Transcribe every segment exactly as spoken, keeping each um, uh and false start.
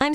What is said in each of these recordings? I'm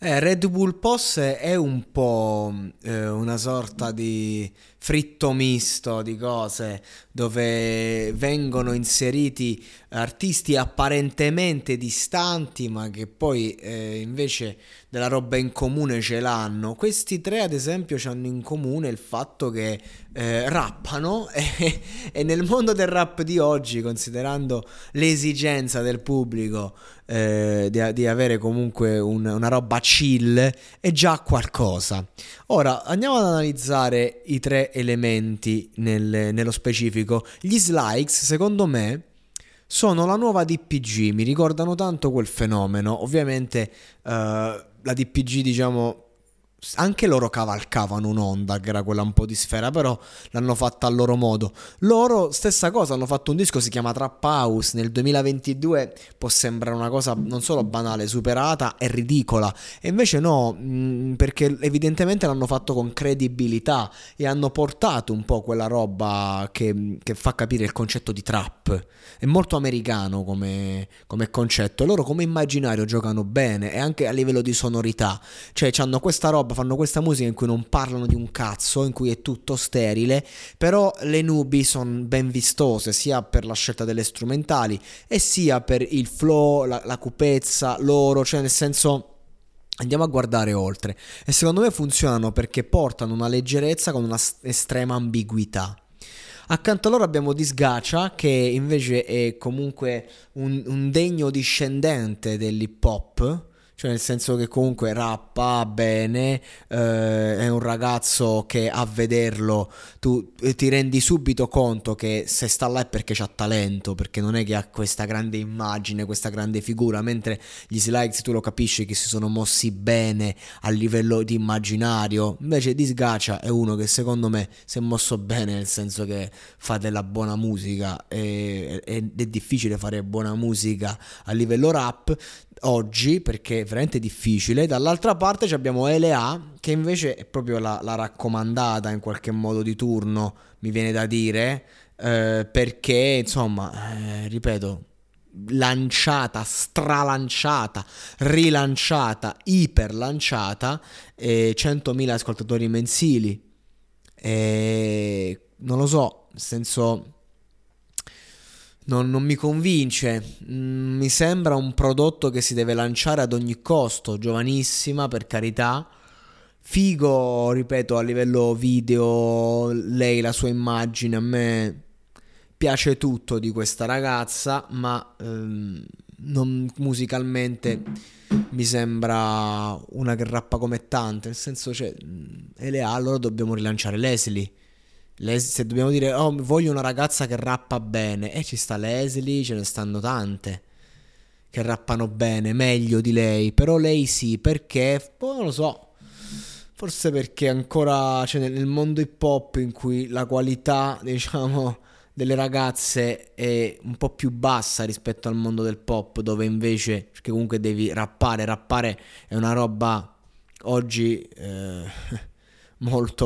Eh, Red Bull Posse è un po' eh, una sorta di fritto misto di cose dove vengono inseriti artisti apparentemente distanti ma che poi eh, invece della roba in comune ce l'hanno. Questi tre ad esempio hanno in comune il fatto che eh, rappano e, e nel mondo del rap di oggi, considerando l'esigenza del pubblico Eh, di, di avere comunque un, una roba chill, è già qualcosa. Ora andiamo ad analizzare i tre elementi nel, nello specifico. Gli Slikes, secondo me, sono la nuova D P G, mi ricordano tanto quel fenomeno. Ovviamente eh, la D P G, diciamo, anche loro cavalcavano un'onda che era quella un po' di sfera, però l'hanno fatta a loro modo. Loro stessa cosa, hanno fatto un disco, si chiama Trap House, nel duemilaventidue può sembrare una cosa non solo banale, superata e ridicola, e invece no, mh, perché evidentemente l'hanno fatto con credibilità e hanno portato un po' quella roba che, che fa capire il concetto di trap. È molto americano come, come concetto, e loro come immaginario giocano bene, e anche a livello di sonorità, cioè hanno questa roba, fanno questa musica in cui non parlano di un cazzo, in cui è tutto sterile, però le nubi sono ben vistose sia per la scelta delle strumentali e sia per il flow, la, la cupezza loro, cioè nel senso andiamo a guardare oltre, e secondo me funzionano perché portano una leggerezza con una estrema ambiguità. Accanto a loro abbiamo Disgrazia, che invece è comunque un, un degno discendente dell'hip hop, cioè nel senso che comunque rappa bene, eh, è un ragazzo che a vederlo tu ti rendi subito conto che se sta là è perché c'ha talento, perché non è che ha questa grande immagine, questa grande figura, mentre gli Slikes tu lo capisci che si sono mossi bene a livello di immaginario. Invece Disgrazia è uno che secondo me si è mosso bene, nel senso che fa della buona musica, e, ed è difficile fare buona musica a livello rap oggi perché è veramente difficile. Dall'altra parte abbiamo Ele A, che invece è proprio la, la raccomandata in qualche modo di turno, mi viene da dire, eh, perché insomma, eh, ripeto, lanciata, stralanciata, rilanciata, iperlanciata, eh, centomila ascoltatori mensili, eh, non lo so, nel senso Non, non mi convince, mm, mi sembra un prodotto che si deve lanciare ad ogni costo, giovanissima per carità, figo, ripeto, a livello video, lei, la sua immagine, a me piace tutto di questa ragazza, ma ehm, non, musicalmente mi sembra una che rappa come tante, nel senso, cioè, Ele A, allora dobbiamo rilanciare Nesli. Les, se dobbiamo dire oh, voglio una ragazza che rappa bene, e eh, ci sta Leslie, ce ne stanno tante che rappano bene, meglio di lei, però lei sì, perché boh, non lo so, forse perché ancora, cioè, nel, nel mondo hip hop in cui la qualità, diciamo, delle ragazze è un po' più bassa rispetto al mondo del pop, dove invece, perché comunque devi rappare rappare è una roba oggi eh, molto,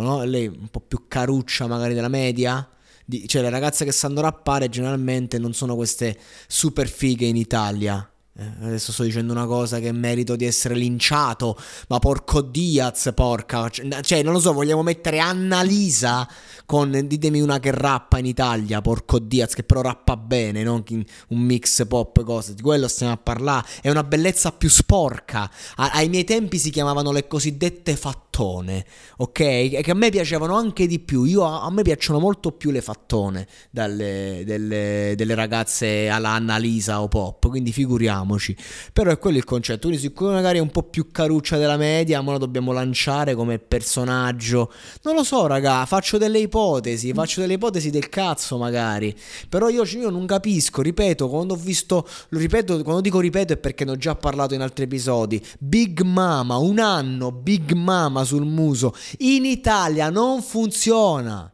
no? Lei un po' più caruccia magari della media, di, cioè le ragazze che sanno rappare generalmente non sono queste super fighe in Italia. Eh, adesso sto dicendo una cosa che merito di essere linciato, ma porco Diaz, porca, cioè non lo so, vogliamo mettere Annalisa con ditemi una che rappa in Italia, porco Diaz, che però rappa bene, non un mix pop cose, di quello stiamo a parlare, è una bellezza più sporca. A, ai miei tempi si chiamavano le cosiddette fatture fattone, ok? Che a me piacevano anche di più. Io, a, a me piacciono molto più le fattone dalle, delle, delle ragazze alla Annalisa o Pop, quindi figuriamoci. Però è quello il concetto, quindi siccome magari è un po' più caruccia della media, ma la dobbiamo lanciare come personaggio. Non lo so, raga, faccio delle ipotesi, faccio delle ipotesi del cazzo magari. Però io, io non capisco, ripeto, quando ho visto, lo ripeto, quando dico ripeto è perché ne ho già parlato in altri episodi. Big Mama, un anno Big Mama sul muso, in Italia non funziona.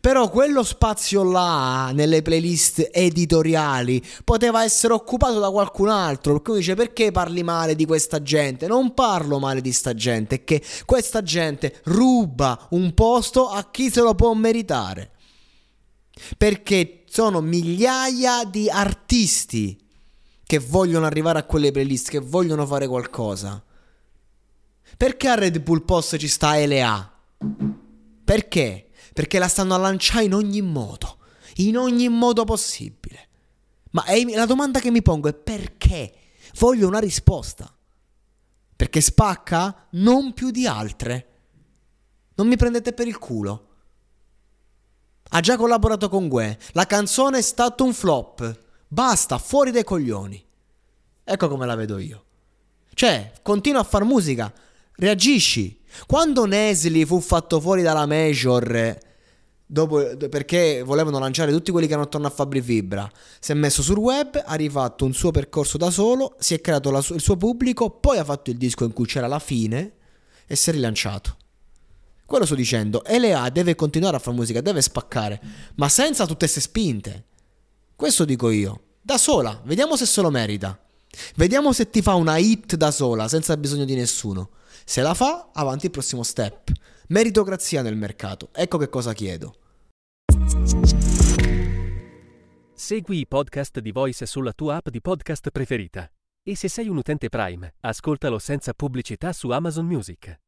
Però quello spazio là nelle playlist editoriali poteva essere occupato da qualcun altro, perché uno dice: perché parli male di questa gente? Non parlo male di sta gente, è che questa gente ruba un posto a chi se lo può meritare, perché sono migliaia di artisti che vogliono arrivare a quelle playlist, che vogliono fare qualcosa. Perché a Red Bull Posse ci sta Ele A? Perché? Perché la stanno a lanciare in ogni modo, in ogni modo possibile. Ma è, la domanda che mi pongo è: perché? Voglio una risposta. Perché spacca? Non più di altre. Non mi prendete per il culo. Ha già collaborato con Gue. La canzone è stato un flop. Basta, fuori dai coglioni. Ecco come la vedo io. Cioè, continua a far musica, reagisci. Quando Nesli fu fatto fuori dalla major dopo, perché volevano lanciare tutti quelli che erano attorno a Fabri Fibra, si è messo sul web, ha rifatto un suo percorso da solo, si è creato la, il suo pubblico, poi ha fatto il disco in cui c'era la fine e si è rilanciato. Quello sto dicendo. Ele A deve continuare a fare musica, deve spaccare, ma senza tutte queste spinte. Questo dico io. Da sola, vediamo se se lo merita. Vediamo se ti fa una hit da sola, senza bisogno di nessuno. Se la fa, avanti il prossimo step. Meritocrazia nel mercato. Ecco che cosa chiedo. Segui i podcast di Voice sulla tua app di podcast preferita. E se sei un utente Prime, ascoltalo senza pubblicità su Amazon Music.